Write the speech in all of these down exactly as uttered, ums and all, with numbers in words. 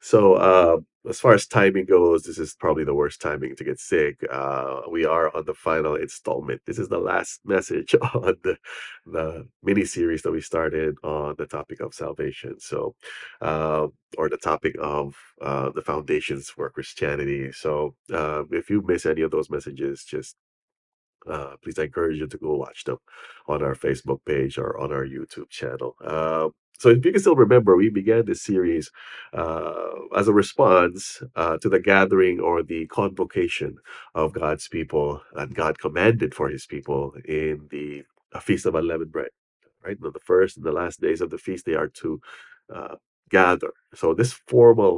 So uh, as far as timing goes, this is probably the worst timing to get sick. Uh, we are on the final installment. This is the last message on the, the mini-series that we started on the topic of salvation. So, uh, or the topic of uh, the foundations for Christianity. So uh, if you miss any of those messages, just Uh, please, I encourage you to go watch them on our Facebook page or on our YouTube channel. Uh, so if you can still remember, we began this series uh, as a response uh, to the gathering or the convocation of God's people that God commanded for his people in the Feast of Unleavened Bread. Right? The first and the last days of the feast, they are to uh, gather. So this formal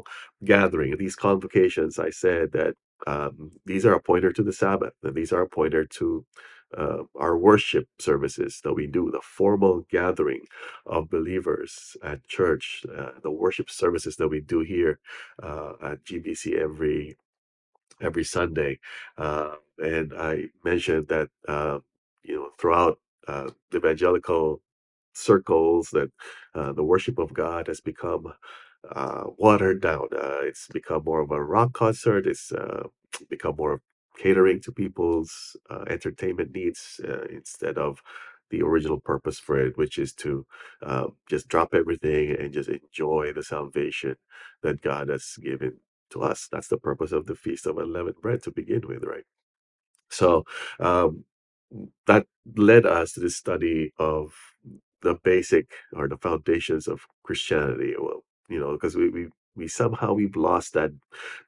gathering, these convocations, I said that Um, these are a pointer to the Sabbath, and these are a pointer to uh, our worship services that we do, the formal gathering of believers at church, uh, the worship services that we do here uh, at G B C every every Sunday. Uh, and I mentioned that uh, you know throughout uh, evangelical circles that uh, the worship of God has become uh watered down. Uh, it's become more of a rock concert. It's uh, become more of catering to people's uh, entertainment needs uh, instead of the original purpose for it, which is to uh, just drop everything and just enjoy the salvation that God has given to us. That's the purpose of the Feast of Unleavened Bread to begin with, right? So um, that led us to this study of the basic or the foundations of Christianity. Well, you know, because we, we we somehow we've lost that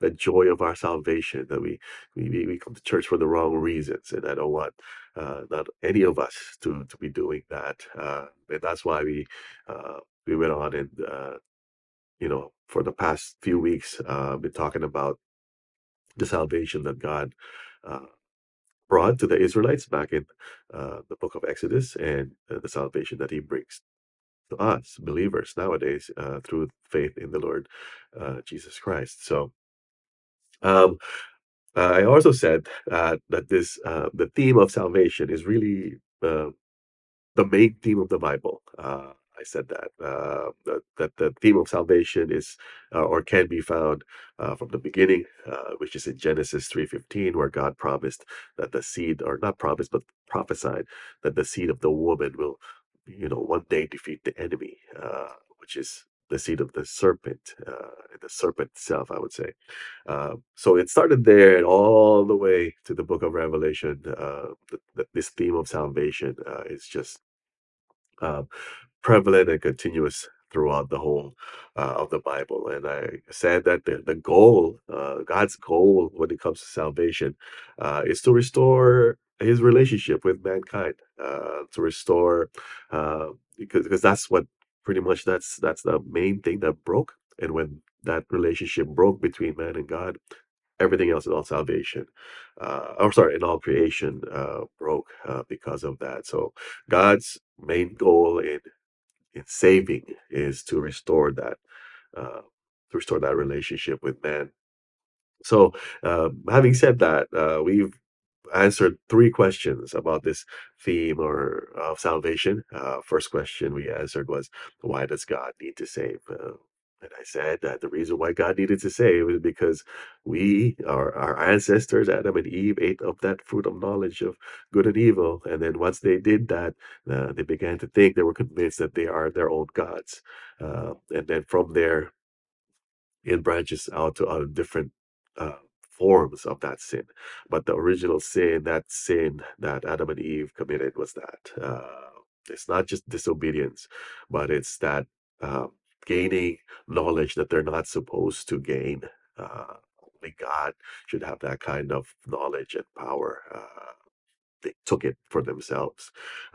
that joy of our salvation, that we we we come to church for the wrong reasons, and I don't want uh, not any of us to to be doing that, uh, and that's why we uh, we went on and uh, you know for the past few weeks uh, been talking about the salvation that God Uh, brought to the Israelites back in uh, the Book of Exodus, and uh, the salvation that he brings to us believers nowadays uh, through faith in the Lord uh, Jesus Christ. So, um, I also said uh, that this uh, the theme of salvation is really uh, the main theme of the Bible. Uh, I said that, uh, that that the theme of salvation is uh, or can be found uh, from the beginning, uh, which is in Genesis three fifteen, where God promised that the seed, or not promised, but prophesied that the seed of the woman will, you know, one day defeat the enemy, uh, which is the seed of the serpent, uh, the serpent itself, I would say. Uh, so it started there and all the way to the Book of Revelation. Uh, th- th- this theme of salvation uh, is just Um, prevalent and continuous throughout the whole uh, of the Bible. And I said that the, the goal, uh, God's goal when it comes to salvation, uh, is to restore his relationship with mankind, uh, to restore, uh, because, because that's what pretty much that's, that's the main thing that broke. And when that relationship broke between man and God, everything else in all salvation, uh, or sorry, in all creation uh, broke uh, because of that. So God's main goal in in saving is to restore that, uh, to restore that relationship with man. So uh, having said that, uh, we've answered three questions about this theme or of salvation. Uh, first question we answered was, why does God need to save? Uh, And I said that the reason why God needed to save was because we, our, our ancestors, Adam and Eve, ate of that fruit of knowledge of good and evil. And then once they did that, uh, they began to think, they were convinced that they are their own gods. Uh, and then from there, it branches out to other different uh, forms of that sin. But the original sin, that sin that Adam and Eve committed was that. Uh, it's not just disobedience, but it's that Um, gaining knowledge that they're not supposed to gain. Uh, only God should have that kind of knowledge and power. Uh, they took it for themselves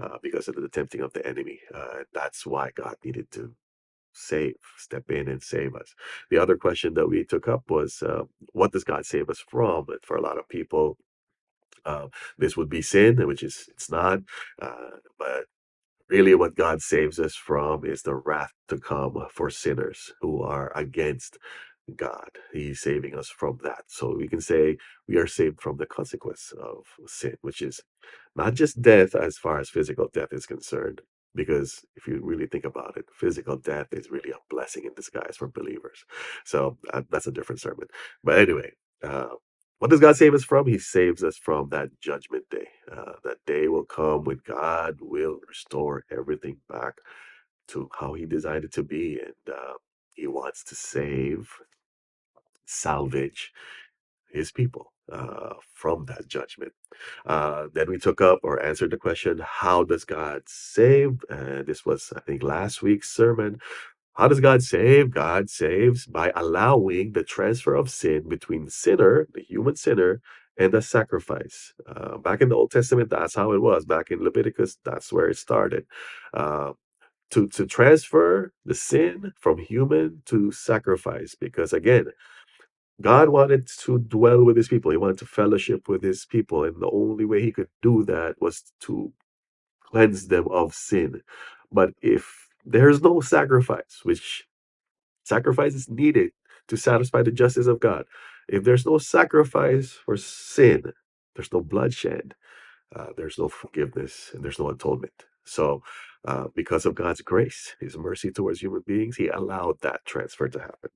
uh, because of the tempting of the enemy. Uh, that's why God needed to save, step in and save us. The other question that we took up was, uh, what does God save us from? And for a lot of people, uh, this would be sin, which is it's not, uh, but really what God saves us from is the wrath to come for sinners who are against God. He's saving us from that. So we can say we are saved from the consequence of sin, which is not just death as far as physical death is concerned, Because if you really think about it, physical death is really a blessing in disguise for believers. So uh, that's a different sermon. But anyway, uh, what does God save us from? He saves us from that judgment day. Uh, that day will come when God will restore everything back to how he designed it to be. And uh, he wants to save, salvage his people uh from that judgment. Uh then we took up or answered the question, how does God save? Uh, this was, I think, last week's sermon. How does God save? God saves by allowing the transfer of sin between the sinner, the human sinner, and the sacrifice. Uh, back in the Old Testament, that's how it was. Back in Leviticus, that's where it started. Uh, to to transfer the sin from human to sacrifice, because again, God wanted to dwell with his people. He wanted to fellowship with his people. And the only way he could do that was to cleanse them of sin. But if there's no sacrifice, which sacrifice is needed to satisfy the justice of God, if there's no sacrifice for sin, there's no bloodshed, uh, there's no forgiveness, and there's no atonement. So uh, because of God's grace, his mercy towards human beings, he allowed that transfer to happen.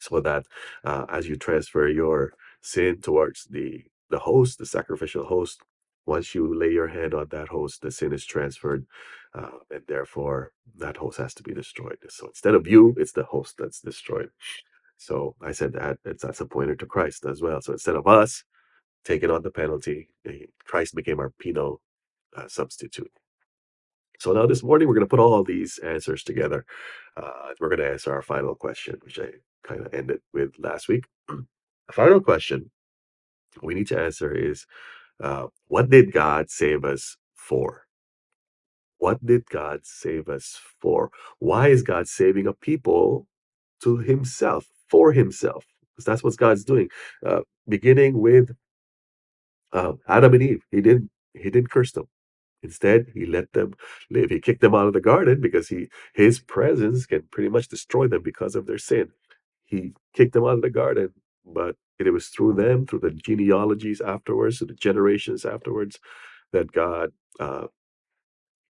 So that uh, as you transfer your sin towards the, the host, the sacrificial host, once you lay your hand on that host, the sin is transferred, uh, and therefore that host has to be destroyed. So instead of you, it's the host that's destroyed. So I said that it's, that's a pointer to Christ as well. So instead of us taking on the penalty, Christ became our penal uh, substitute. So now this morning, we're going to put all these answers together. Uh, we're going to answer our final question, which I kind of ended with last week. The final question we need to answer is, uh, what did God save us for? What did God save us for? Why is God saving a people to himself, for himself? Because that's what God's doing. Uh, beginning with uh, Adam and Eve, he didn't, he didn't curse them. Instead, he let them live. He kicked them out of the garden because he, his presence can pretty much destroy them because of their sin. He kicked them out of the garden, but it was through them, through the genealogies afterwards, through the generations afterwards, that God uh,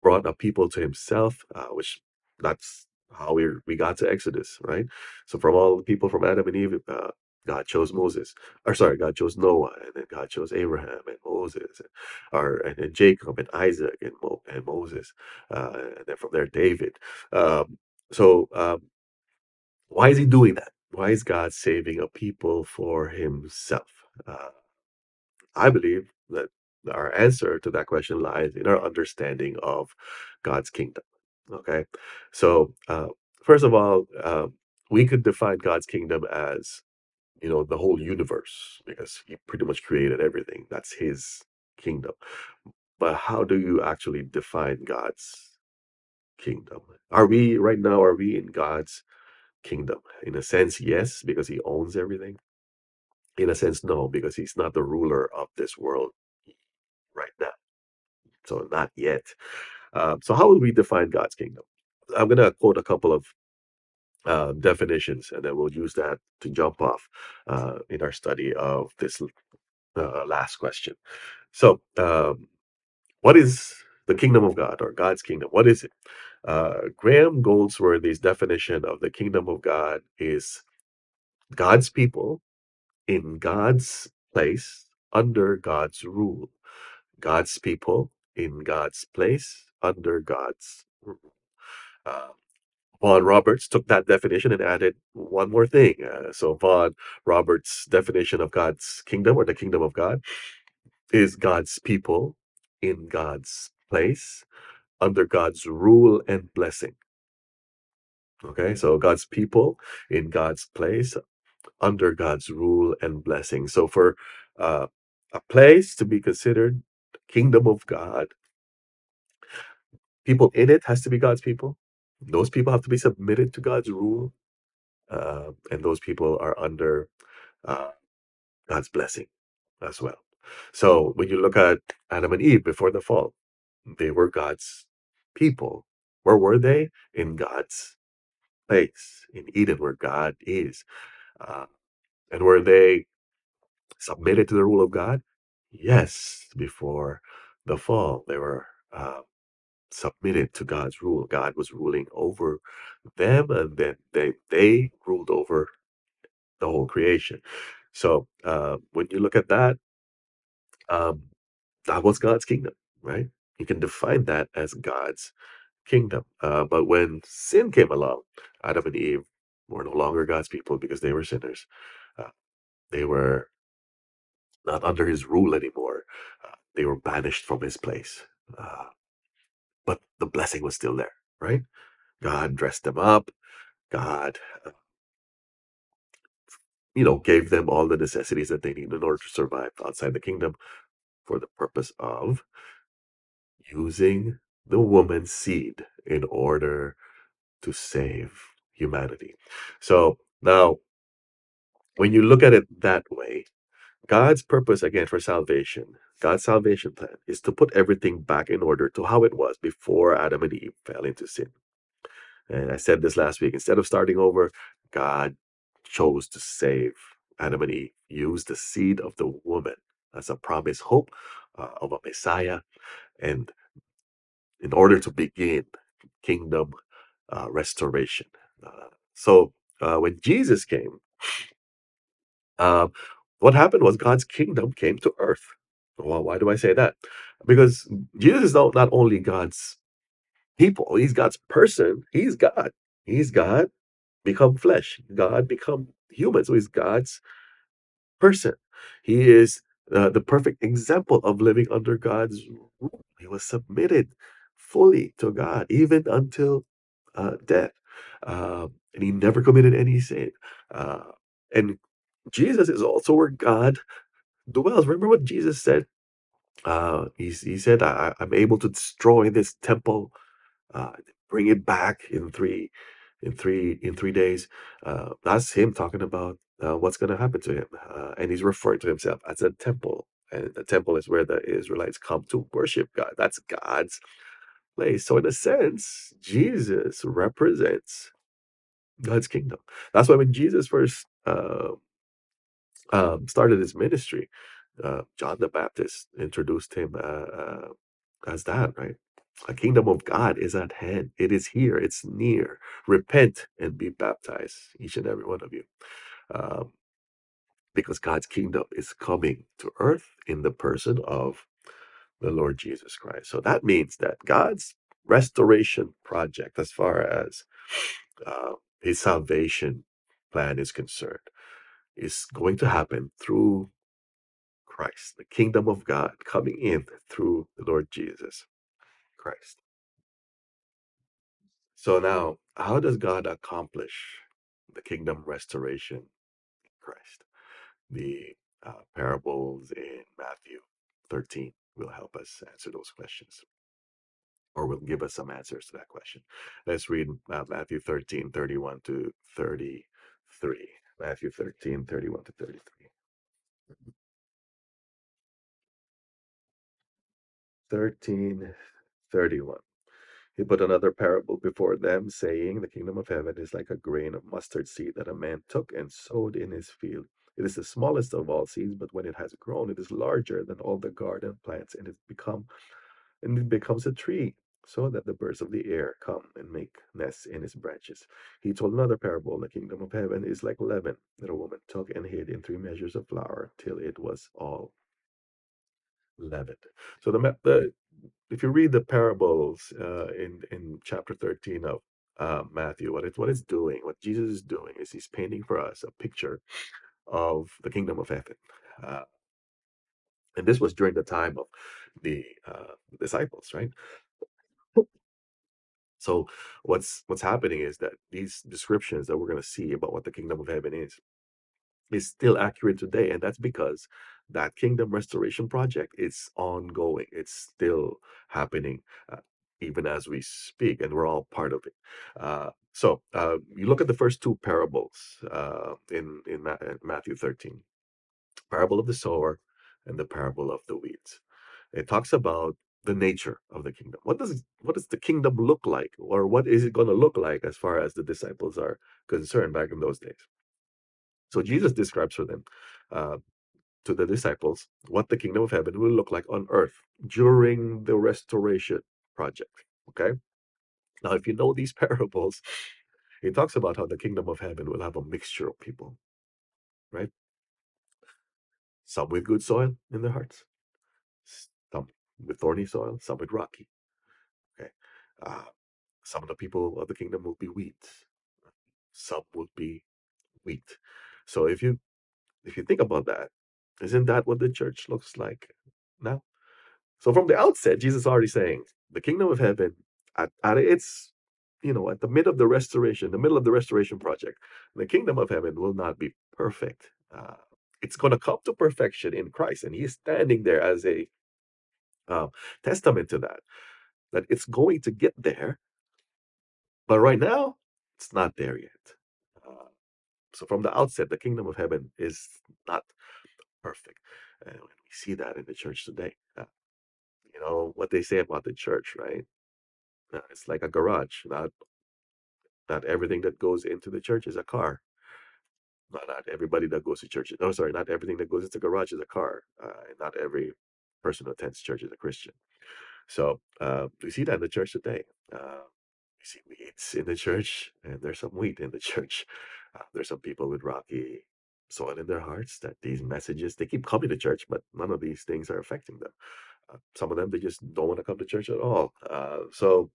brought a people to himself, uh, which that's how we we got to Exodus, right? So from all the people from Adam and Eve, uh, God chose Moses, or sorry, God chose Noah, and then God chose Abraham and Moses, and, or, and then Jacob and Isaac and, Mo, and Moses, uh, and then from there, David. Um, so um, why is he doing that? Why is God saving a people for himself? Uh, I believe that our answer to that question lies in our understanding of God's kingdom, okay? So uh, first of all, uh, we could define God's kingdom as, you know, the whole universe, because he pretty much created everything. That's his kingdom. But how do you actually define God's kingdom? Are we right now, are we in God's kingdom? In a sense, yes, because he owns everything. In a sense, no, because he's not the ruler of this world right now. So not yet. Uh, so how would we define God's kingdom? I'm going to quote a couple of Uh, definitions, and then we'll use that to jump off uh, in our study of this uh, last question. So, um, what is the kingdom of God, or God's kingdom? What is it? Uh, Graham Goldsworthy's definition of the kingdom of God is God's people in God's place under God's rule. God's people in God's place under God's rule. Uh, Vaughn Roberts took that definition and added one more thing. Uh, so Vaughn Roberts' definition of God's kingdom, or the kingdom of God, is God's people in God's place under God's rule and blessing. Okay, so God's people in God's place under God's rule and blessing. So for uh, a place to be considered kingdom of God, people in it has to be God's people. Those people have to be submitted to God's rule, uh, and those people are under uh, God's blessing as well. So when you look at Adam and Eve before the fall, they were God's people. Where were they? In God's place, in Eden, where God is. Uh, and were they submitted to the rule of God? Yes, before the fall, they were uh, submitted to God's rule. God was ruling over them, and then they they ruled over the whole creation. So uh, when you look at that, um, that was God's kingdom, right? You can define that as God's kingdom. Uh, but when sin came along, Adam and Eve were no longer God's people because they were sinners. Uh, they were not under his rule anymore. Uh, they were banished from his place. Uh, but the blessing was still there, right? God dressed them up. God, uh, you know, gave them all the necessities that they needed in order to survive outside the kingdom for the purpose of using the woman's seed in order to save humanity. So now, when you look at it that way, God's purpose, again, for salvation, God's salvation plan, is to put everything back in order to how it was before Adam and Eve fell into sin. And I said this last week, instead of starting over, God chose to save Adam and Eve, use the seed of the woman as a promised hope uh, of a Messiah, and in order to begin kingdom uh, restoration. Uh, so uh, when Jesus came, uh, what happened was God's kingdom came to earth. Well, why do I say that? Because Jesus is not, not only God's people, he's God's person, he's God. He's God become flesh, God become human. So he's God's person. He is uh, the perfect example of living under God's rule. He was submitted fully to God, even until uh, death. Uh, and he never committed any sin. Uh, and Jesus is also where God dwells. Remember what Jesus said? Uh, he, he said, I, I'm able to destroy this temple, uh, bring it back in three in three, in three days. Uh, that's him talking about uh, what's going to happen to him. Uh, and he's referring to himself as a temple. And the temple is where the Israelites come to worship God. That's God's place. So in a sense, Jesus represents God's kingdom. That's why when Jesus first uh, um, started his ministry, uh, John the Baptist introduced him uh, uh, as that, right? The kingdom of God is at hand. It is here. It's near. Repent and be baptized, each and every one of you. Um, Because God's kingdom is coming to earth in the person of the Lord Jesus Christ. So that means that God's restoration project, as far as uh, his salvation plan is concerned, is going to happen through Christ, the kingdom of God coming in through the Lord Jesus Christ. So now, how does God accomplish the kingdom restoration in Christ? The uh, parables in Matthew thirteen will help us answer those questions, or will give us some answers to that question. Let's read uh, Matthew thirteen, thirty-one to thirty-three. Matthew thirteen, thirty-one to thirty-three. thirteen, thirty-one. He put another parable before them, saying, "The kingdom of heaven is like a grain of mustard seed that a man took and sowed in his field. It is the smallest of all seeds, but when it has grown, it is larger than all the garden plants, and it become, and it becomes a tree, so that the birds of the air come and make nests in its branches." He told another parable: "The kingdom of heaven is like leaven that a woman took and hid in three measures of flour till it was all leavened." So the, the if you read the parables uh, in in chapter thirteen of uh, Matthew, what it's what it's doing, what Jesus is doing, is he's painting for us a picture of the kingdom of heaven. Uh, and this was during the time of the uh, disciples, right? So what's what's happening is that these descriptions that we're going to see about what the kingdom of heaven is, is still accurate today. And that's because that kingdom restoration project is ongoing. It's still happening uh, even as we speak, and we're all part of it. Uh, So uh, you look at the first two parables uh, in, in Matthew thirteen, parable of the sower and the parable of the weeds. It talks about the nature of the kingdom. What does what does the kingdom look like, or what is it going to look like as far as the disciples are concerned back in those days? So Jesus describes for them, uh, to the disciples, what the kingdom of heaven will look like on earth during the restoration project. Okay? Now, if you know these parables, it talks about how the kingdom of heaven will have a mixture of people, right? Some with good soil in their hearts, some with thorny soil, some with rocky. Okay, uh, some of the people of the kingdom will be wheat, some will be wheat. So if you if you think about that, isn't that what the church looks like now? So from the outset, Jesus is already saying the kingdom of heaven at, at its you know, at the mid of the restoration, the middle of the restoration project, the kingdom of heaven will not be perfect. Uh, it's going to come to perfection in Christ. And he's standing there as a uh, testament to that, that it's going to get there. But right now, it's not there yet. Uh, so from the outset, the kingdom of heaven is not perfect. And we see that in the church today. Uh, you know, what they say about the church, right? Uh, it's like a garage. Not, not everything that goes into the church is a car. Not, not everybody that goes to church. No, sorry, not everything that goes into garage is a car. Uh, and not every person who attends church is a Christian. So uh, we see that in the church today. Uh, we see weeds in the church, and there's some wheat in the church. Uh, there's some people with rocky soil in their hearts that these messages, they keep coming to church, but none of these things are affecting them. Uh, some of them, they just don't want to come to church at all. Uh, so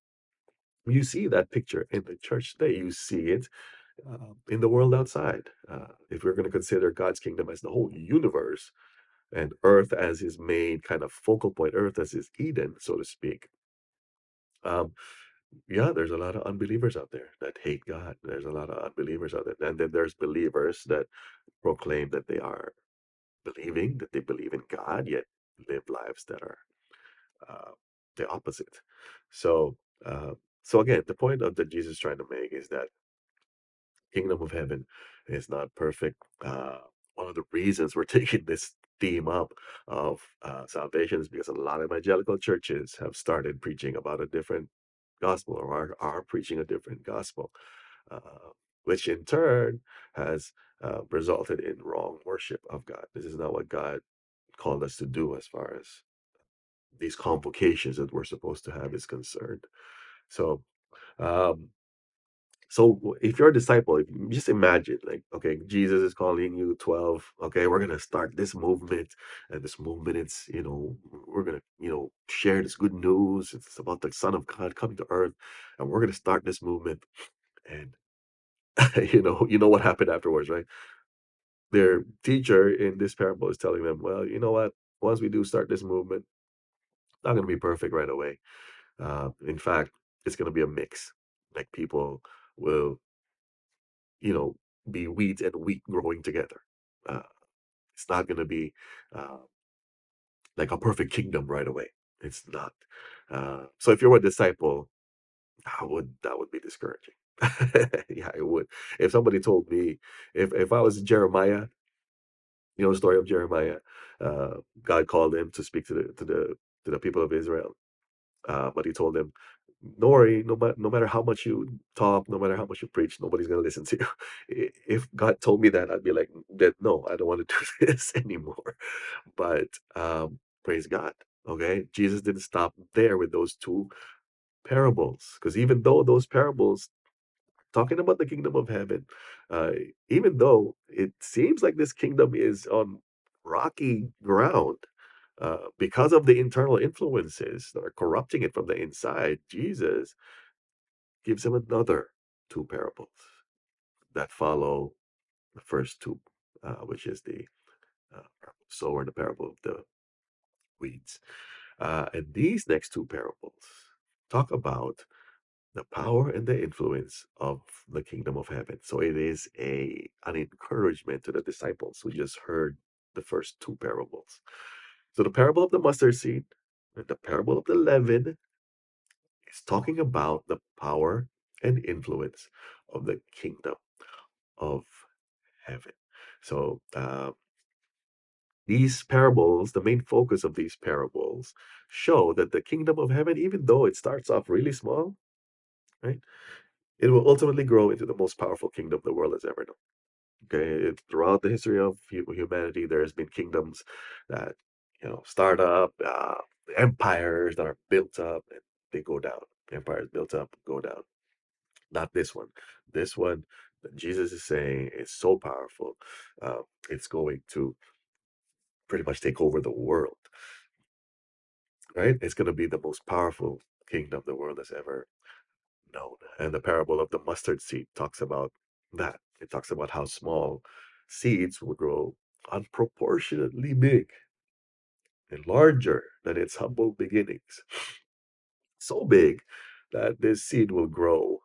you see that picture in the church today. You see it uh, in the world outside. Uh, if we're going to consider God's kingdom as the whole universe and earth as his main kind of focal point, earth as his Eden, so to speak. Um, yeah, there's a lot of unbelievers out there that hate God. There's a lot of unbelievers out there. And then there's believers that proclaim that they are believing, that they believe in God, yet live lives that are uh, the opposite. So, uh, So again, the point of that Jesus is trying to make is that kingdom of heaven is not perfect. Uh, one of the reasons we're taking this theme up of uh, salvation is because a lot of evangelical churches have started preaching about a different gospel or are, are preaching a different gospel, uh, which in turn has uh, resulted in wrong worship of God. This is not what God called us to do as far as these convocations that we're supposed to have is concerned. So, um, so if you're a disciple, just imagine, like, okay, Jesus is calling you twelve. Okay, we're gonna start this movement, and this movement, it's you know, we're gonna you know share this good news. It's about the Son of God coming to earth, and we're gonna start this movement. And you know, you know what happened afterwards, right? Their teacher in this parable is telling them, well, you know what? Once we do start this movement, it's not gonna be perfect right away. Uh, in fact, it's going to be a mix. Like people will, you know, be weeds and wheat growing together. Uh, it's not going to be uh, like a perfect kingdom right away. It's not. Uh, so if you're a disciple, I would that would be discouraging. Yeah, it would. If somebody told me, if if I was Jeremiah, you know, the story of Jeremiah, uh, God called him to speak to the to the to the people of Israel. Uh, but he told them, don't worry, no, no matter how much you talk, no matter how much you preach, nobody's going to listen to you. If God told me that, I'd be like, no, I don't want to do this anymore. But um, praise God, okay? Jesus didn't stop there with those two parables. Because even though those parables, talking about the kingdom of heaven, uh, even though it seems like this kingdom is on rocky ground, Uh, because of the internal influences that are corrupting it from the inside, Jesus gives him another two parables that follow the first two, uh, which is the uh, sower and the parable of the weeds. Uh, and these next two parables talk about the power and the influence of the kingdom of heaven. So it is a an encouragement to the disciples who just heard the first two parables. So the parable of the mustard seed and the parable of the leaven is talking about the power and influence of the kingdom of heaven. So uh, these parables, the main focus of these parables, show that the kingdom of heaven, even though it starts off really small, right, it will ultimately grow into the most powerful kingdom the world has ever known. Okay, it, throughout the history of humanity, there has been kingdoms that, you know, startup, uh, empires that are built up, and they go down. empires built up, go down. Not this one. This one that Jesus is saying is so powerful. Uh, it's going to pretty much take over the world, right? It's going to be the most powerful kingdom the world has ever known. And the parable of the mustard seed talks about that. It talks about how small seeds will grow unproportionately big and larger than its humble beginnings. So big that this seed will grow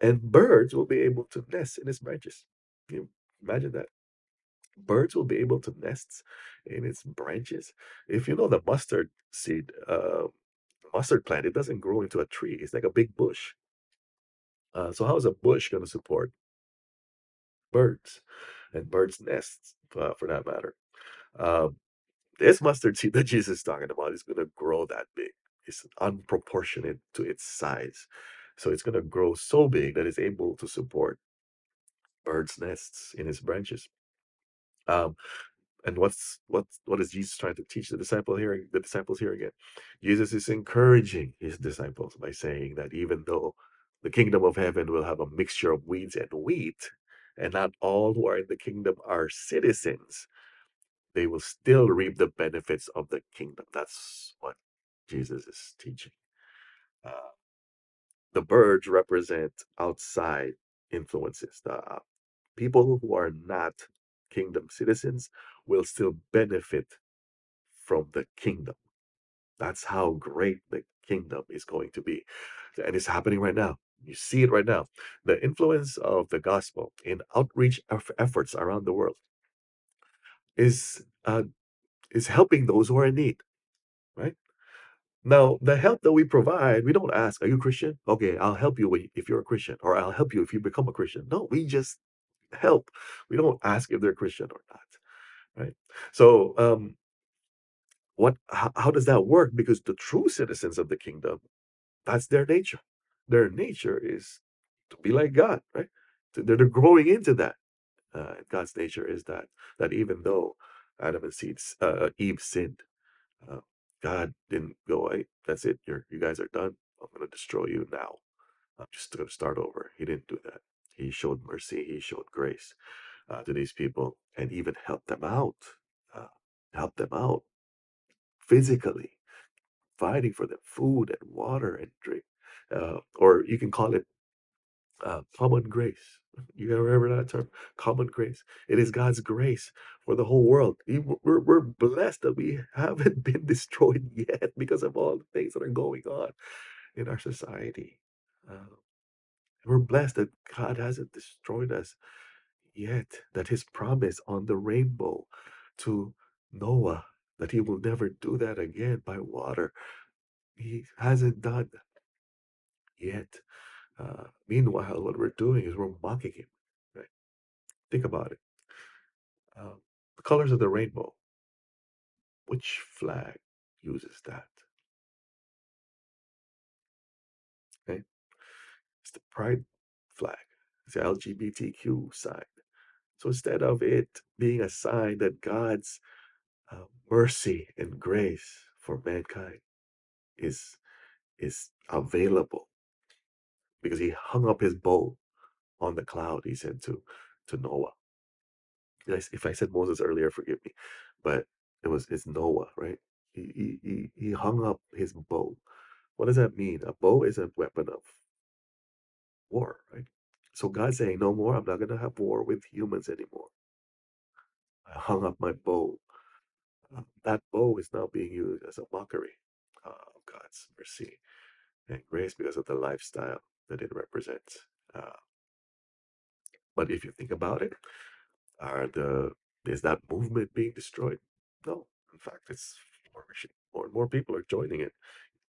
and birds will be able to nest in its branches. Can you imagine that? Birds will be able to nest in its branches. If you know the mustard seed, uh, mustard plant, it doesn't grow into a tree. It's like a big bush. Uh, so how is a bush going to support birds and birds' nests, uh, for that matter? Uh, this mustard seed that Jesus is talking about is going to grow that big. It's unproportionate to its size. So it's going to grow so big that it's able to support birds' nests in its branches. Um, and what's what's what is Jesus trying to teach the disciple here? The disciples here again. Jesus is encouraging his disciples by saying that even though the kingdom of heaven will have a mixture of weeds and wheat, and not all who are in the kingdom are citizens, they will still reap the benefits of the kingdom. That's what Jesus is teaching. Uh, the birds represent outside influences. The uh, people who are not kingdom citizens will still benefit from the kingdom. That's how great the kingdom is going to be. And it's happening right now. You see it right now. The influence of the gospel in outreach efforts around the world is uh, is helping those who are in need, right? Now, the help that we provide, we don't ask, are you Christian? Okay, I'll help you if you're a Christian, or I'll help you if you become a Christian. No, we just help. We don't ask if they're Christian or not, right? So um, what? How, how does that work? Because the true citizens of the kingdom, that's their nature. Their nature is to be like God, right? So they're growing into that. Uh, God's nature is that, that even though Adam and uh, Eve sinned, uh, God didn't go, hey, that's it, you're, you guys are done. I'm going to destroy you now. I'm just going to start over. He didn't do that. He showed mercy. He showed grace uh, to these people and even helped them out, uh, helped them out physically, providing for them food and water and drink. Uh, or you can call it uh, common grace. You ever heard that term? Common grace. It is God's grace for the whole world. We're, we're blessed that we haven't been destroyed yet because of all the things that are going on in our society. Uh, we're blessed that God hasn't destroyed us yet, that his promise on the rainbow to Noah, that he will never do that again by water, he hasn't done that yet. Uh, meanwhile, what we're doing is we're mocking him, right? Think about it. Um, the colors of the rainbow. Which flag uses that? Okay. It's the pride flag. It's the L G B T Q sign. So instead of it being a sign that God's uh, mercy and grace for mankind is, is available, because he hung up his bow on the cloud, he said to, to Noah. If I said Moses earlier, forgive me, but it was it's Noah, right? He, he, he hung up his bow. What does that mean? A bow is a weapon of war, right? So God's saying, no more, I'm not going to have war with humans anymore. I hung up my bow. That bow is now being used as a mockery of God's mercy and grace because of the lifestyle that it represents. Uh, but if you think about it, are the is that movement being destroyed? No. In fact, it's flourishing. More and more people are joining it,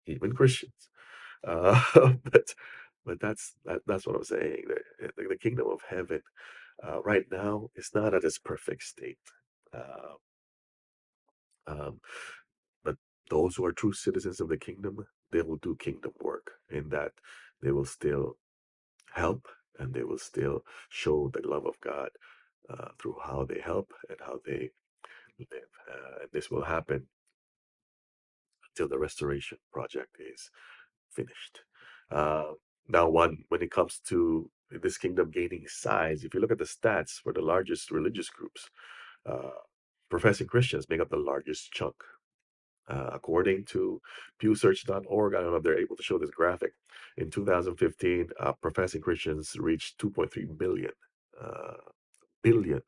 even Christians. Uh, but but that's that, that's what I'm saying. The, the, the kingdom of heaven uh, right now is not at its perfect state. Uh, um, but those who are true citizens of the kingdom, they will do kingdom work in that they will still help and they will still show the love of God uh, through how they help and how they live. Uh, and this will happen until the restoration project is finished. Uh, now, one, when it comes to this kingdom gaining size, if you look at the stats for the largest religious groups, uh, professing Christians make up the largest chunk. Uh, according to Pew Research dot org, I don't know if they're able to show this graphic, in two thousand fifteen, uh, professing Christians reached two point three billion. Uh, billion.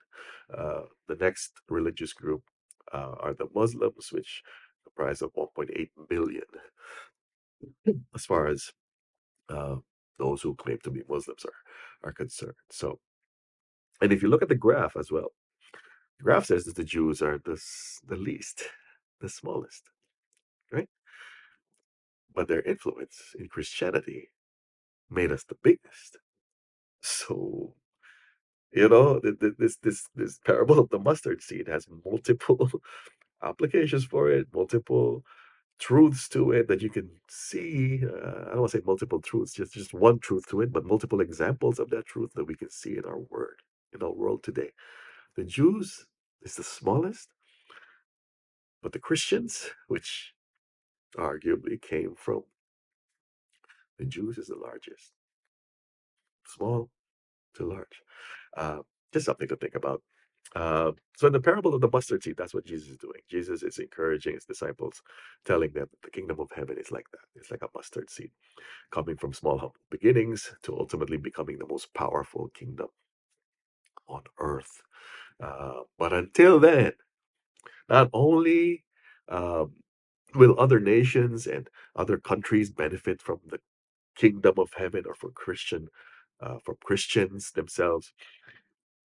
Uh, the next religious group uh, are the Muslims, which comprise of one point eight billion. As far as uh, those who claim to be Muslims are, are concerned. So, and if you look at the graph as well, the graph says that the Jews are the, the least, the smallest, right? But their influence in Christianity made us the biggest. So, you know, this this this parable of the mustard seed has multiple applications for it, multiple truths to it that you can see. Uh, I don't want to say multiple truths, just, just one truth to it, but multiple examples of that truth that we can see in our word, in our world today. The Jews is the smallest, but the Christians, which arguably came from the Jews, is the largest. Small to large. Uh, just something to think about. Uh, so in the parable of the mustard seed, that's what Jesus is doing. Jesus is encouraging his disciples, telling them that the kingdom of heaven is like that. It's like a mustard seed, coming from small, humble beginnings to ultimately becoming the most powerful kingdom on earth. Uh, but until then, not only um, will other nations and other countries benefit from the kingdom of heaven, or for Christian, uh, for Christians themselves,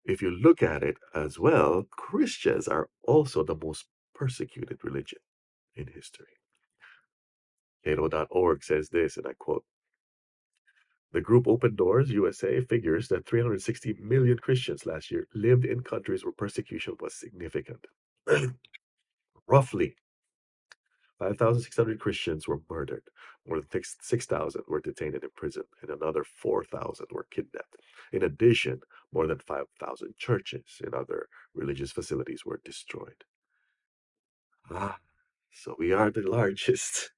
if you look at it as well, Christians are also the most persecuted religion in history. Halo dot org says this, and I quote, "The group Open Doors U S A figures that three hundred sixty million Christians last year lived in countries where persecution was significant. Roughly five thousand six hundred Christians were murdered, more than six thousand were detained and imprisoned, and another four thousand were kidnapped. In addition, more than five thousand churches and other religious facilities were destroyed." Ah, so we are the largest,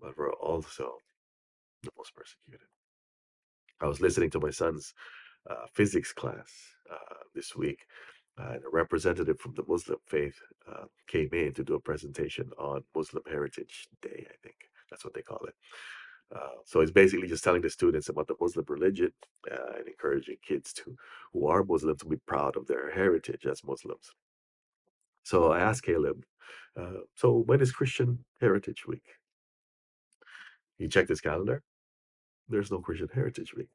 but we're also the most persecuted. I was listening to my son's uh, physics class uh, this week, uh, and a representative from the Muslim faith uh, came in to do a presentation on Muslim Heritage Day, I think. That's what they call it. Uh, so it's basically just telling the students about the Muslim religion uh, and encouraging kids to, who are Muslim, to be proud of their heritage as Muslims. So I asked Caleb, uh, so when is Christian Heritage Week? He checked his calendar. There's no Christian Heritage Week.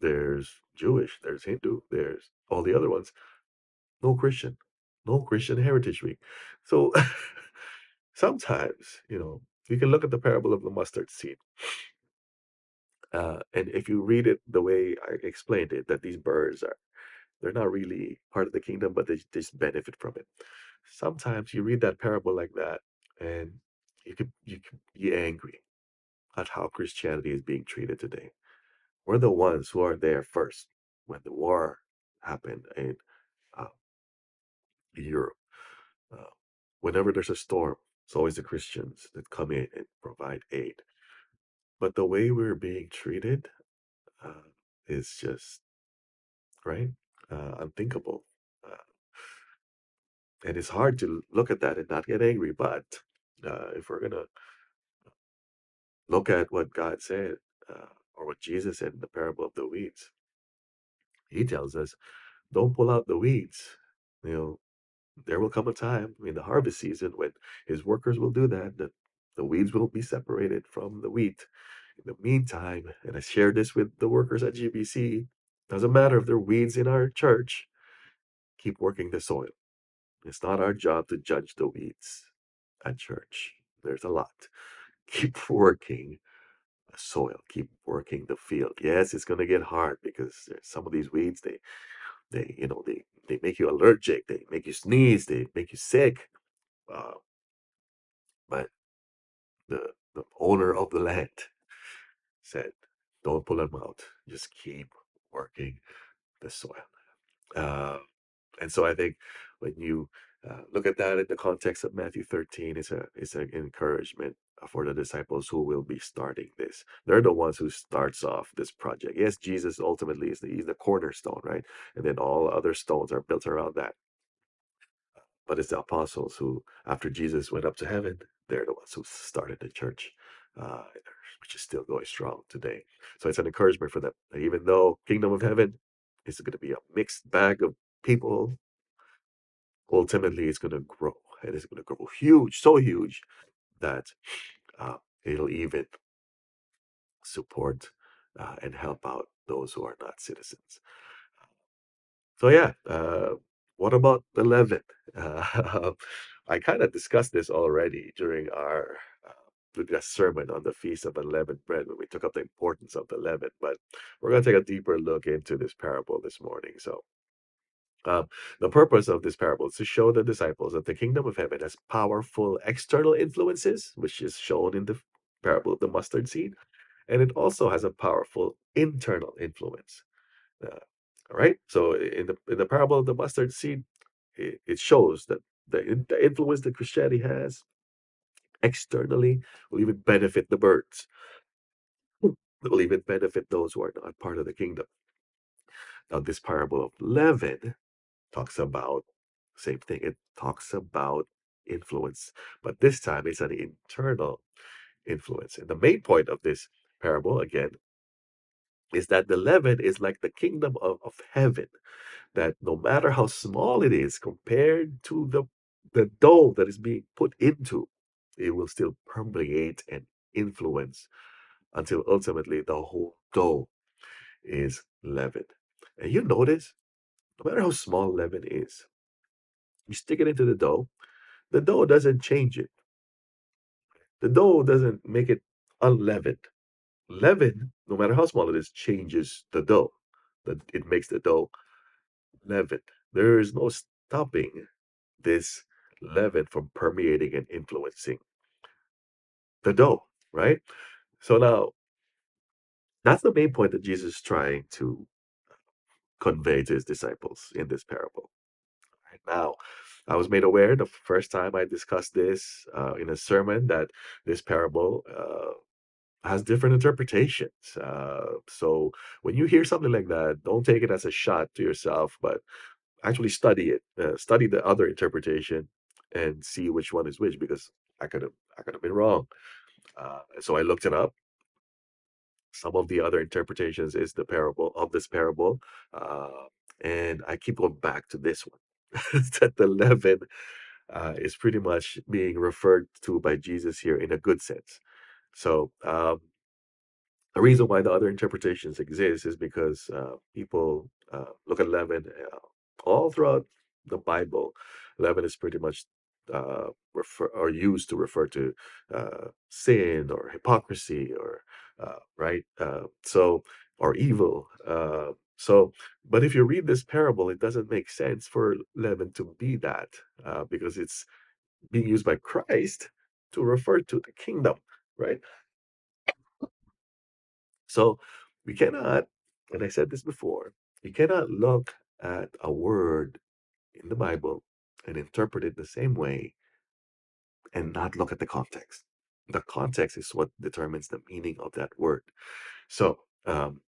There's Jewish, there's Hindu, there's all the other ones. No Christian, no Christian Heritage Week. So sometimes, you know, you can look at the parable of the mustard seed. Uh, and if you read it the way I explained it, that these birds are, they're not really part of the kingdom, but they, they just benefit from it. Sometimes you read that parable like that, and you can, you can be angry at how Christianity is being treated today. We're the ones who are there first when the war happened in, uh, in Europe. Uh, whenever there's a storm, it's always the Christians that come in and provide aid. But the way we're being treated uh, is just, right, uh, unthinkable. Uh, and it's hard to look at that and not get angry. But uh, if we're going to look at what God said, uh, or what Jesus said in the parable of the weeds, he tells us, don't pull out the weeds. You know, there will come a time in the harvest season when his workers will do that, that the weeds will be separated from the wheat. In the meantime, and I share this with the workers at G B C, doesn't matter if there are weeds in our church, keep working the soil. It's not our job to judge the weeds at church. There's a lot. Keep working the soil. Keep working the field. Yes, it's going to get hard because some of these weeds, they, they, you know, they, they make you allergic. They make you sneeze. They make you sick. Uh, but the the owner of the land said, "Don't pull them out. Just keep working the soil." Uh, and so I think when you uh, look at that in the context of Matthew thirteen, it's a it's an encouragement for the disciples who will be starting this. They're the ones who starts off this project. Yes, Jesus ultimately is the, he's the cornerstone, right? And then all other stones are built around that. But it's the apostles who, after Jesus went up to heaven, they're the ones who started the church, uh, which is still going strong today. So it's an encouragement for them. And even though Kingdom of Heaven is going to be a mixed bag of people, ultimately it's going to grow. And it's going to grow huge, so huge, that uh, it'll even support uh, and help out those who are not citizens. So yeah, uh, what about the leaven? Uh, I kind of discussed this already during our uh, sermon on the Feast of Unleavened Bread when we took up the importance of the leaven, but we're going to take a deeper look into this parable this morning. So Um, the purpose of this parable is to show the disciples that the kingdom of heaven has powerful external influences, which is shown in the parable of the mustard seed, and it also has a powerful internal influence. Uh, all right, so in the in the parable of the mustard seed, it, it shows that the, the influence that Christianity has externally will even benefit the birds. It will even benefit those who are not part of the kingdom. Now, this parable of leaven talks about the same thing. It talks about influence, but this time it's an internal influence. And the main point of this parable, again, is that the leaven is like the kingdom of, of heaven, that no matter how small it is compared to the, the dough that is being put into, it will still permeate and influence until ultimately the whole dough is leavened. And you notice, no matter how small leaven is, you stick it into the dough, the dough doesn't change it. The dough doesn't make it unleavened. Leaven, no matter how small it is, changes the dough. It makes the dough leavened. There is no stopping this leaven from permeating and influencing the dough, right? So now, that's the main point that Jesus is trying to convey to his disciples in this parable. Right now, I was made aware the first time I discussed this uh, in a sermon that this parable uh, has different interpretations. Uh, so when you hear something like that, don't take it as a shot to yourself, but actually study it. Uh, study the other interpretation and see which one is which, because I could have I could have been wrong. Uh, so I looked it up. Some of the other interpretations is the parable of this parable. Uh, and I keep going back to this one, that the leaven uh, is pretty much being referred to by Jesus here in a good sense. So um, the reason why the other interpretations exist is because uh, people uh, look at leaven uh, all throughout the Bible. Leaven is pretty much uh, refer or used to refer to uh, sin or hypocrisy or Uh, right? Uh, so, or evil. Uh, so, but if you read this parable, it doesn't make sense for leaven to be that uh, because it's being used by Christ to refer to the kingdom, right? So we cannot, and I said this before, you cannot look at a word in the Bible and interpret it the same way and not look at the context. The context is what determines the meaning of that word. So um,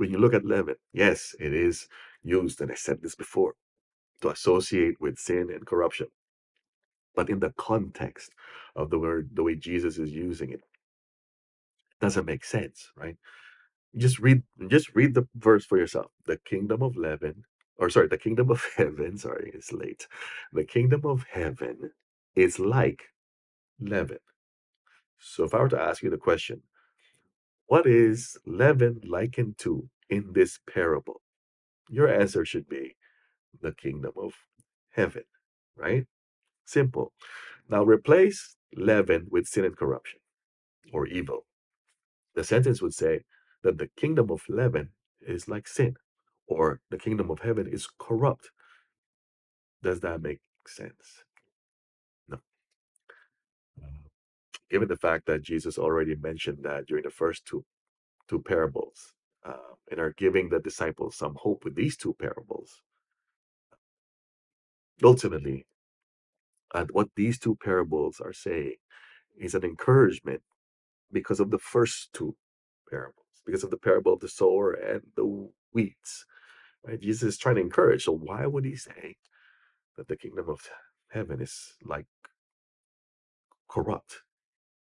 when you look at leaven, yes, it is used, and I said this before, to associate with sin and corruption. But in the context of the word, the way Jesus is using it, it doesn't make sense, right? Just read, just read the verse for yourself. The kingdom of leaven, or sorry, the kingdom of heaven, sorry, it's late. The kingdom of heaven is like leaven. So if I were to ask you the question, what is leaven likened to in this parable? Your answer should be the kingdom of heaven, right? Simple. Now replace leaven with sin and corruption or evil. The sentence would say that the kingdom of leaven is like sin, or the kingdom of heaven is corrupt. Does that make sense? Given the fact that Jesus already mentioned that during the first two, two parables uh, and are giving the disciples some hope with these two parables. Ultimately, and what these two parables are saying is an encouragement because of the first two parables, because of the parable of the sower and the weeds. Right? Jesus is trying to encourage. So why would he say that the kingdom of heaven is like corrupt?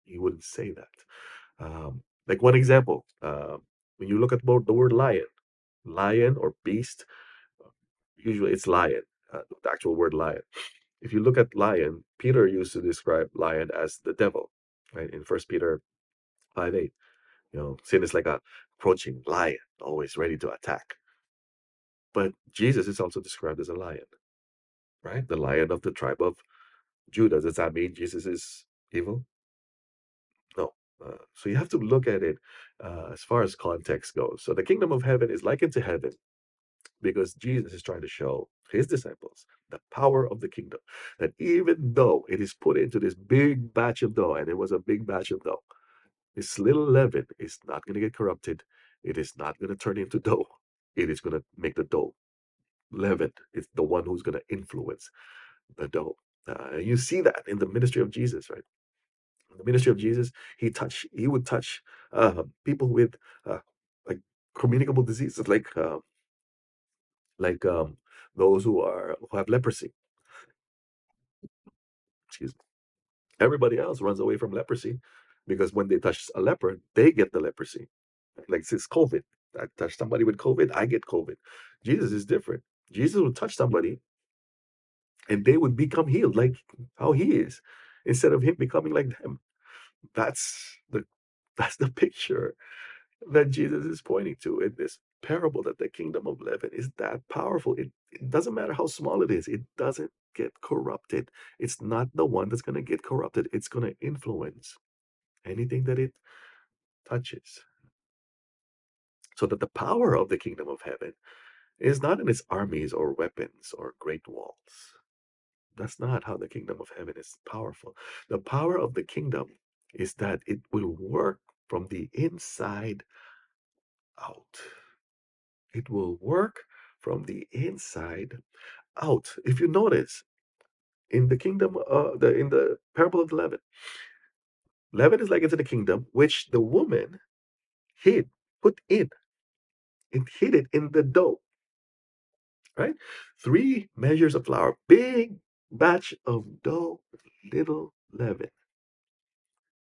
He wouldn't say that. Um, like one example, uh, when you look at both the word lion, lion or beast, usually it's lion, uh, the actual word lion. If you look at lion, Peter used to describe lion as the devil, right? In First Peter five eight, you know, sin is like a crouching lion, always ready to attack. But Jesus is also described as a lion, right? The lion of the tribe of Judah. Does that mean Jesus is evil? No. Uh, so you have to look at it uh, as far as context goes. So the kingdom of heaven is likened to heaven, because Jesus is trying to show his disciples the power of the kingdom, that even though it is put into this big batch of dough, and it was a big batch of dough, this little leaven is not going to get corrupted. It is not going to turn into dough. It is going to make the dough leavened. It's the one who's going to influence the dough. Uh, you see that in the ministry of Jesus, right? In the ministry of Jesus, he touched, he would touch uh, people with uh, like communicable diseases, like uh, like um, those who are who have leprosy. Excuse me. Everybody else runs away from leprosy because when they touch a leper, they get the leprosy. Like since COVID, I touch somebody with COVID, I get COVID. Jesus is different. Jesus would touch somebody, and they would become healed, like how he is, instead of him becoming like them. That's the that's the picture that Jesus is pointing to in this parable, that the kingdom of leaven is that powerful. It, it doesn't matter how small it is. It doesn't get corrupted. It's not the one that's going to get corrupted. It's going to influence anything that it touches. So that the power of the kingdom of heaven is not in its armies or weapons or great walls. That's not how the kingdom of heaven is powerful. The power of the kingdom is that it will work from the inside out. It will work from the inside out. If you notice, in the kingdom, uh, the, in the parable of the leaven, leaven is like into the kingdom, which the woman hid, put in. It hid it in the dough, right? Three measures of flour, big batch of dough, little leaven.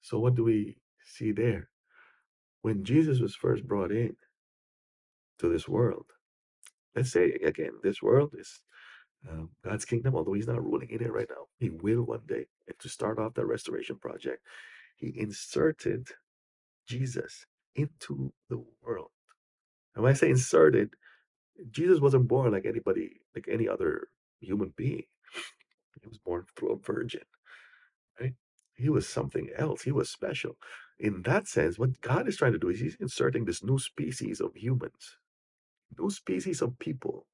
So what do we see there? When Jesus was first brought in to this world, let's say again, this world is um, God's kingdom, although he's not ruling in it right now. He will one day. And to start off that restoration project, he inserted Jesus into the world. And when I say inserted, Jesus wasn't born like anybody, like any other human being. He was born through a virgin, right? He was something else. He was special. In that sense, what God is trying to do is he's inserting this new species of humans, new species of people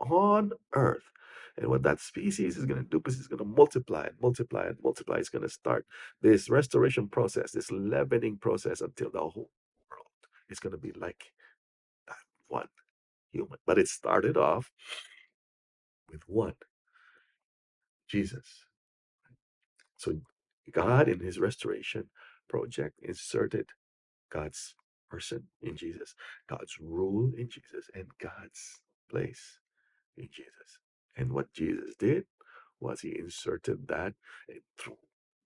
on earth. And what that species is going to do is it's going to multiply and multiply and multiply. It's going to start this restoration process, this leavening process, until the whole world is going to be like that one human. But it started off with one, Jesus. So God, in his restoration project, inserted God's person in Jesus, God's rule in Jesus, and God's place in Jesus. And what Jesus did was he inserted that through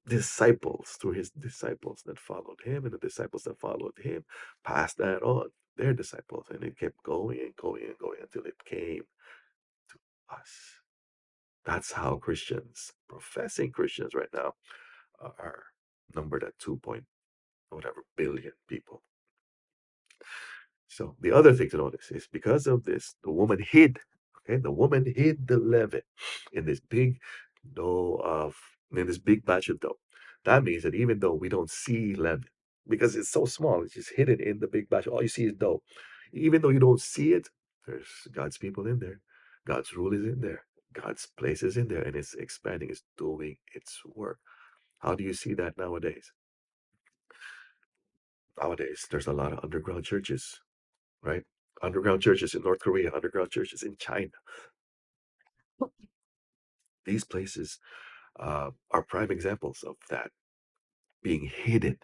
disciples, through his disciples that followed him, and the disciples that followed him passed that on, their disciples, and it kept going and going and going until it came to us. That's how Christians, professing Christians right now, are numbered at two point whatever billion people. So the other thing to notice is because of this, the woman hid. Okay, the woman hid the leaven in this big dough of in this big batch of dough. That means that even though we don't see leaven because it's so small, it's just hidden in the big batch. All you see is dough. Even though you don't see it, there's God's people in there. God's rule is in there. God's place is in there, and it's expanding. It's doing its work. How do you see that nowadays? Nowadays, there's a lot of underground churches, right? Underground churches in North Korea, underground churches in China. These places uh, are prime examples of that being hidden.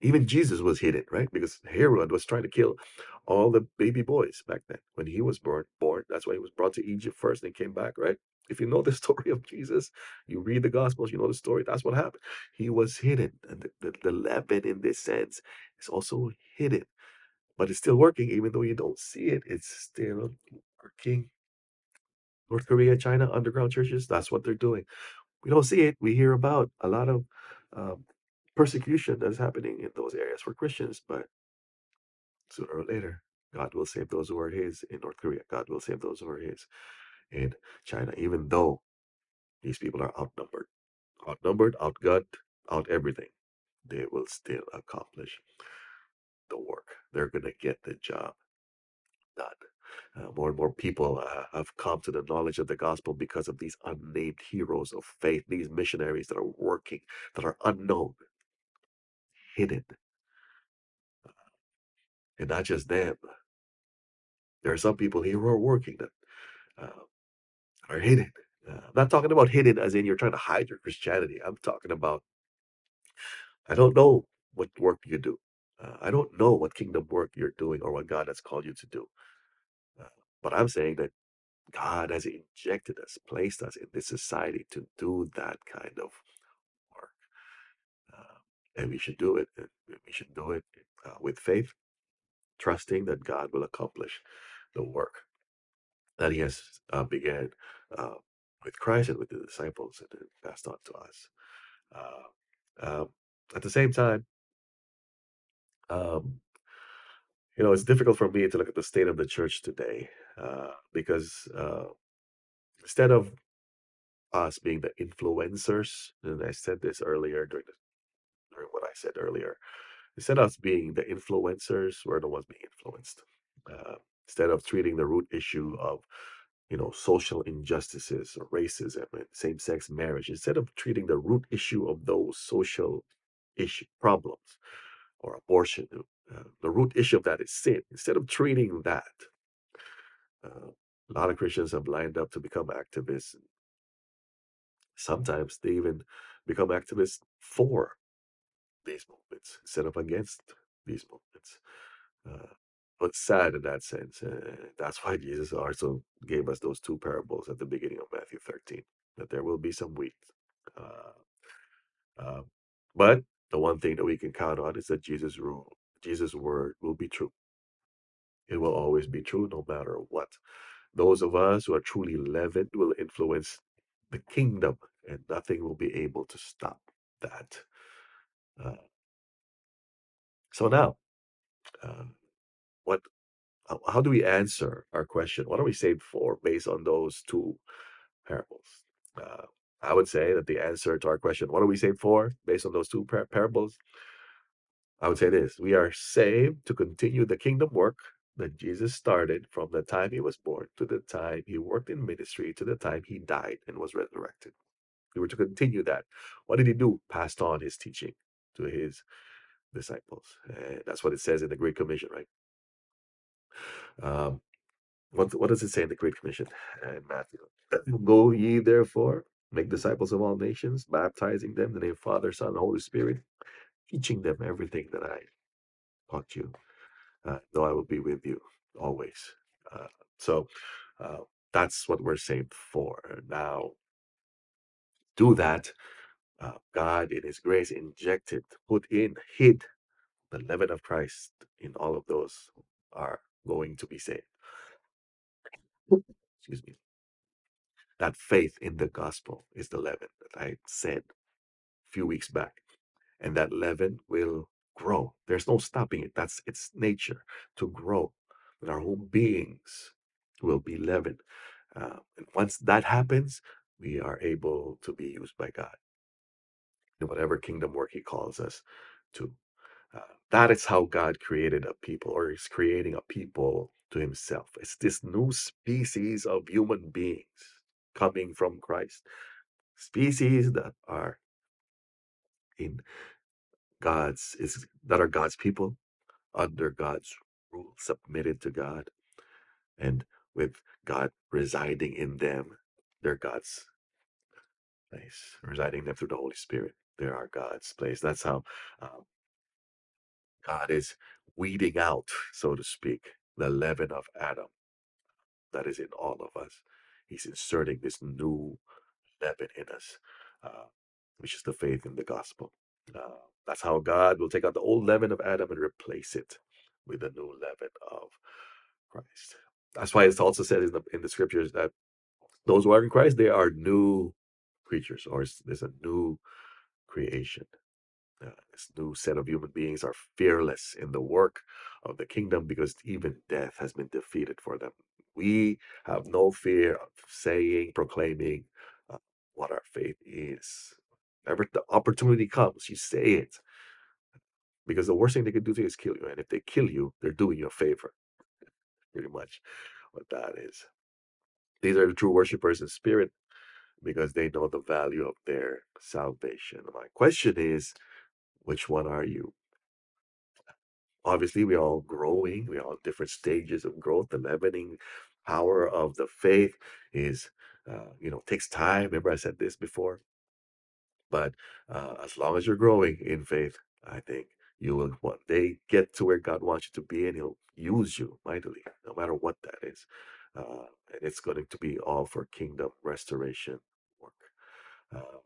Even Jesus was hidden, right? Because Herod was trying to kill all the baby boys back then. When he was born, born, that's why he was brought to Egypt first and came back, right? If you know the story of Jesus, you read the Gospels, you know the story. That's what happened. He was hidden. And the, the, the leaven in this sense is also hidden. But it's still working. Even though you don't see it, it's still working. North Korea, China, underground churches, that's what they're doing. We don't see it. We hear about a lot of um, persecution that's happening in those areas for Christians. But sooner or later, God will save those who are his. In North Korea, God will save those who are his. In China, even though these people are outnumbered, outnumbered, outgunned, out everything, they will still accomplish the work. They're going to get the job done. Uh, more and more people uh, have come to the knowledge of the gospel because of these unnamed heroes of faith, these missionaries that are working, that are unknown, hidden. Uh, and not just them. There are some people here who are working that uh, are hidden. Uh, I'm not talking about hidden as in you're trying to hide your Christianity. I'm talking about, I don't know what work you do. Uh, I don't know what kingdom work you're doing or what God has called you to do. But I'm saying that God has injected us, placed us in this society to do that kind of work. Uh, and we should do it. And we should do it uh, with faith, trusting that God will accomplish the work that he has uh, began uh, with Christ and with the disciples and then passed on to us. Uh, uh, at the same time, um, you know, it's difficult for me to look at the state of the church today uh, because uh, instead of us being the influencers, and I said this earlier during, the, during what I said earlier, instead of us being the influencers, we're the ones being influenced. Uh, instead of treating the root issue of, you know, social injustices or racism and same-sex marriage, instead of treating the root issue of those social issue problems or abortion, Uh, the root issue of that is sin. Instead of treating that, uh, a lot of Christians have lined up to become activists. Sometimes they even become activists for these movements instead of against these movements. Uh, but sad in that sense. Uh, that's why Jesus also gave us those two parables at the beginning of Matthew thirteen, that there will be some wheat. Uh, uh, but the one thing that we can count on is that Jesus ruled. Jesus' word will be true. It will always be true no matter what. Those of us who are truly leavened will influence the kingdom, and nothing will be able to stop that. Uh, so now, uh, what? How, how do we answer our question? What are we saved for based on those two parables? Uh, I would say that the answer to our question, what are we saved for based on those two par- parables? I would say this, we are saved to continue the kingdom work that Jesus started from the time he was born to the time he worked in ministry to the time he died and was resurrected. We were to continue that. What did he do? Passed on his teaching to his disciples. And that's what it says in the Great Commission, right? Um, what, what does it say in the Great Commission in Matthew? Go ye therefore, make disciples of all nations, baptizing them in the name of Father, Son, and Holy Spirit, teaching them everything that I taught you, uh, though I will be with you always. Uh, so uh, that's what we're saved for. Now, do that. Uh, God, in his grace, injected, put in, hid the leaven of Christ in all of those who are going to be saved. Excuse me. That faith in the gospel is the leaven that I said a few weeks back. And that leaven will grow. There's no stopping it. That's its nature, to grow. And our whole beings will be leavened. Uh, and once that happens, we are able to be used by God in whatever kingdom work he calls us to. Uh, that is how God created a people, or is creating a people to himself. It's this new species of human beings coming from Christ. Species that are in God's is that are God's people, under God's rule, submitted to God, and with God residing in them. They're God's place, residing in them through the Holy Spirit. There are God's place. That's how um, God is weeding out, so to speak, the leaven of Adam that is in all of us. He's inserting this new leaven in us, uh, which is the faith in the gospel. Uh, that's how God will take out the old leaven of Adam and replace it with the new leaven of Christ. That's why it's also said in the, in the scriptures that those who are in Christ, they are new creatures, or there's a new creation. Uh, this new set of human beings are fearless in the work of the kingdom because even death has been defeated for them. We have no fear of saying, proclaiming uh, what our faith is. Whenever the opportunity comes, you say it. Because the worst thing they can do to you is kill you. And if they kill you, they're doing you a favor. Pretty much what that is. These are the true worshipers in spirit because they know the value of their salvation. My question is, which one are you? Obviously, we're all growing. We're all different stages of growth. The leavening power of the faith is, uh, you know, takes time. Remember I said this before? But uh, as long as you're growing in faith, I think you will one day get to where God wants you to be, and he'll use you mightily, no matter what that is. Uh, and it's going to be all for kingdom restoration work. Uh,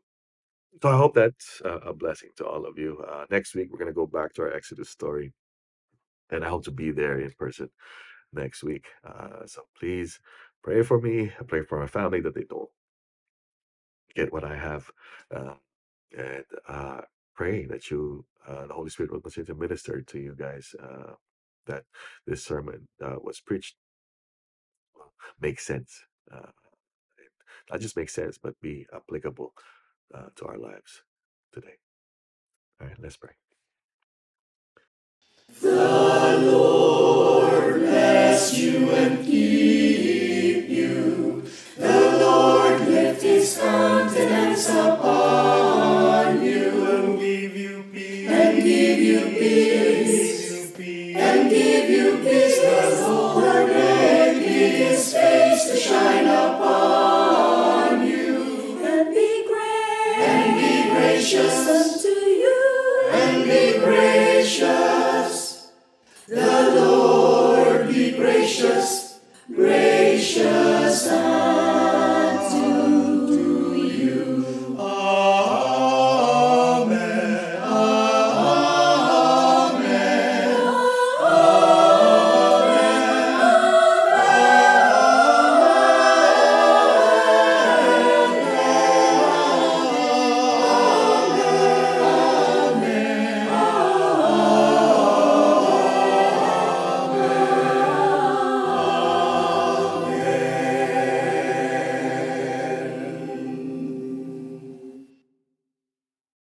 so I hope that's uh, a blessing to all of you. Uh, next week, we're going to go back to our Exodus story. And I hope to be there in person next week. Uh, so please pray for me. Pray for my family that they don't get what I have. Uh, and uh, pray that you, uh, the Holy Spirit will continue to minister to you guys, uh, that this sermon uh, was preached well, makes sense. Uh, not just make sense, but be applicable uh, to our lives today. All right, let's pray. The Lord bless you and keep you. The Lord lift his countenance upon you and give you peace. And give you peace. And give you peace. The Lord make his face to shine upon you. And be gracious. And be gracious unto you. And be gracious. The Lord be gracious, gracious.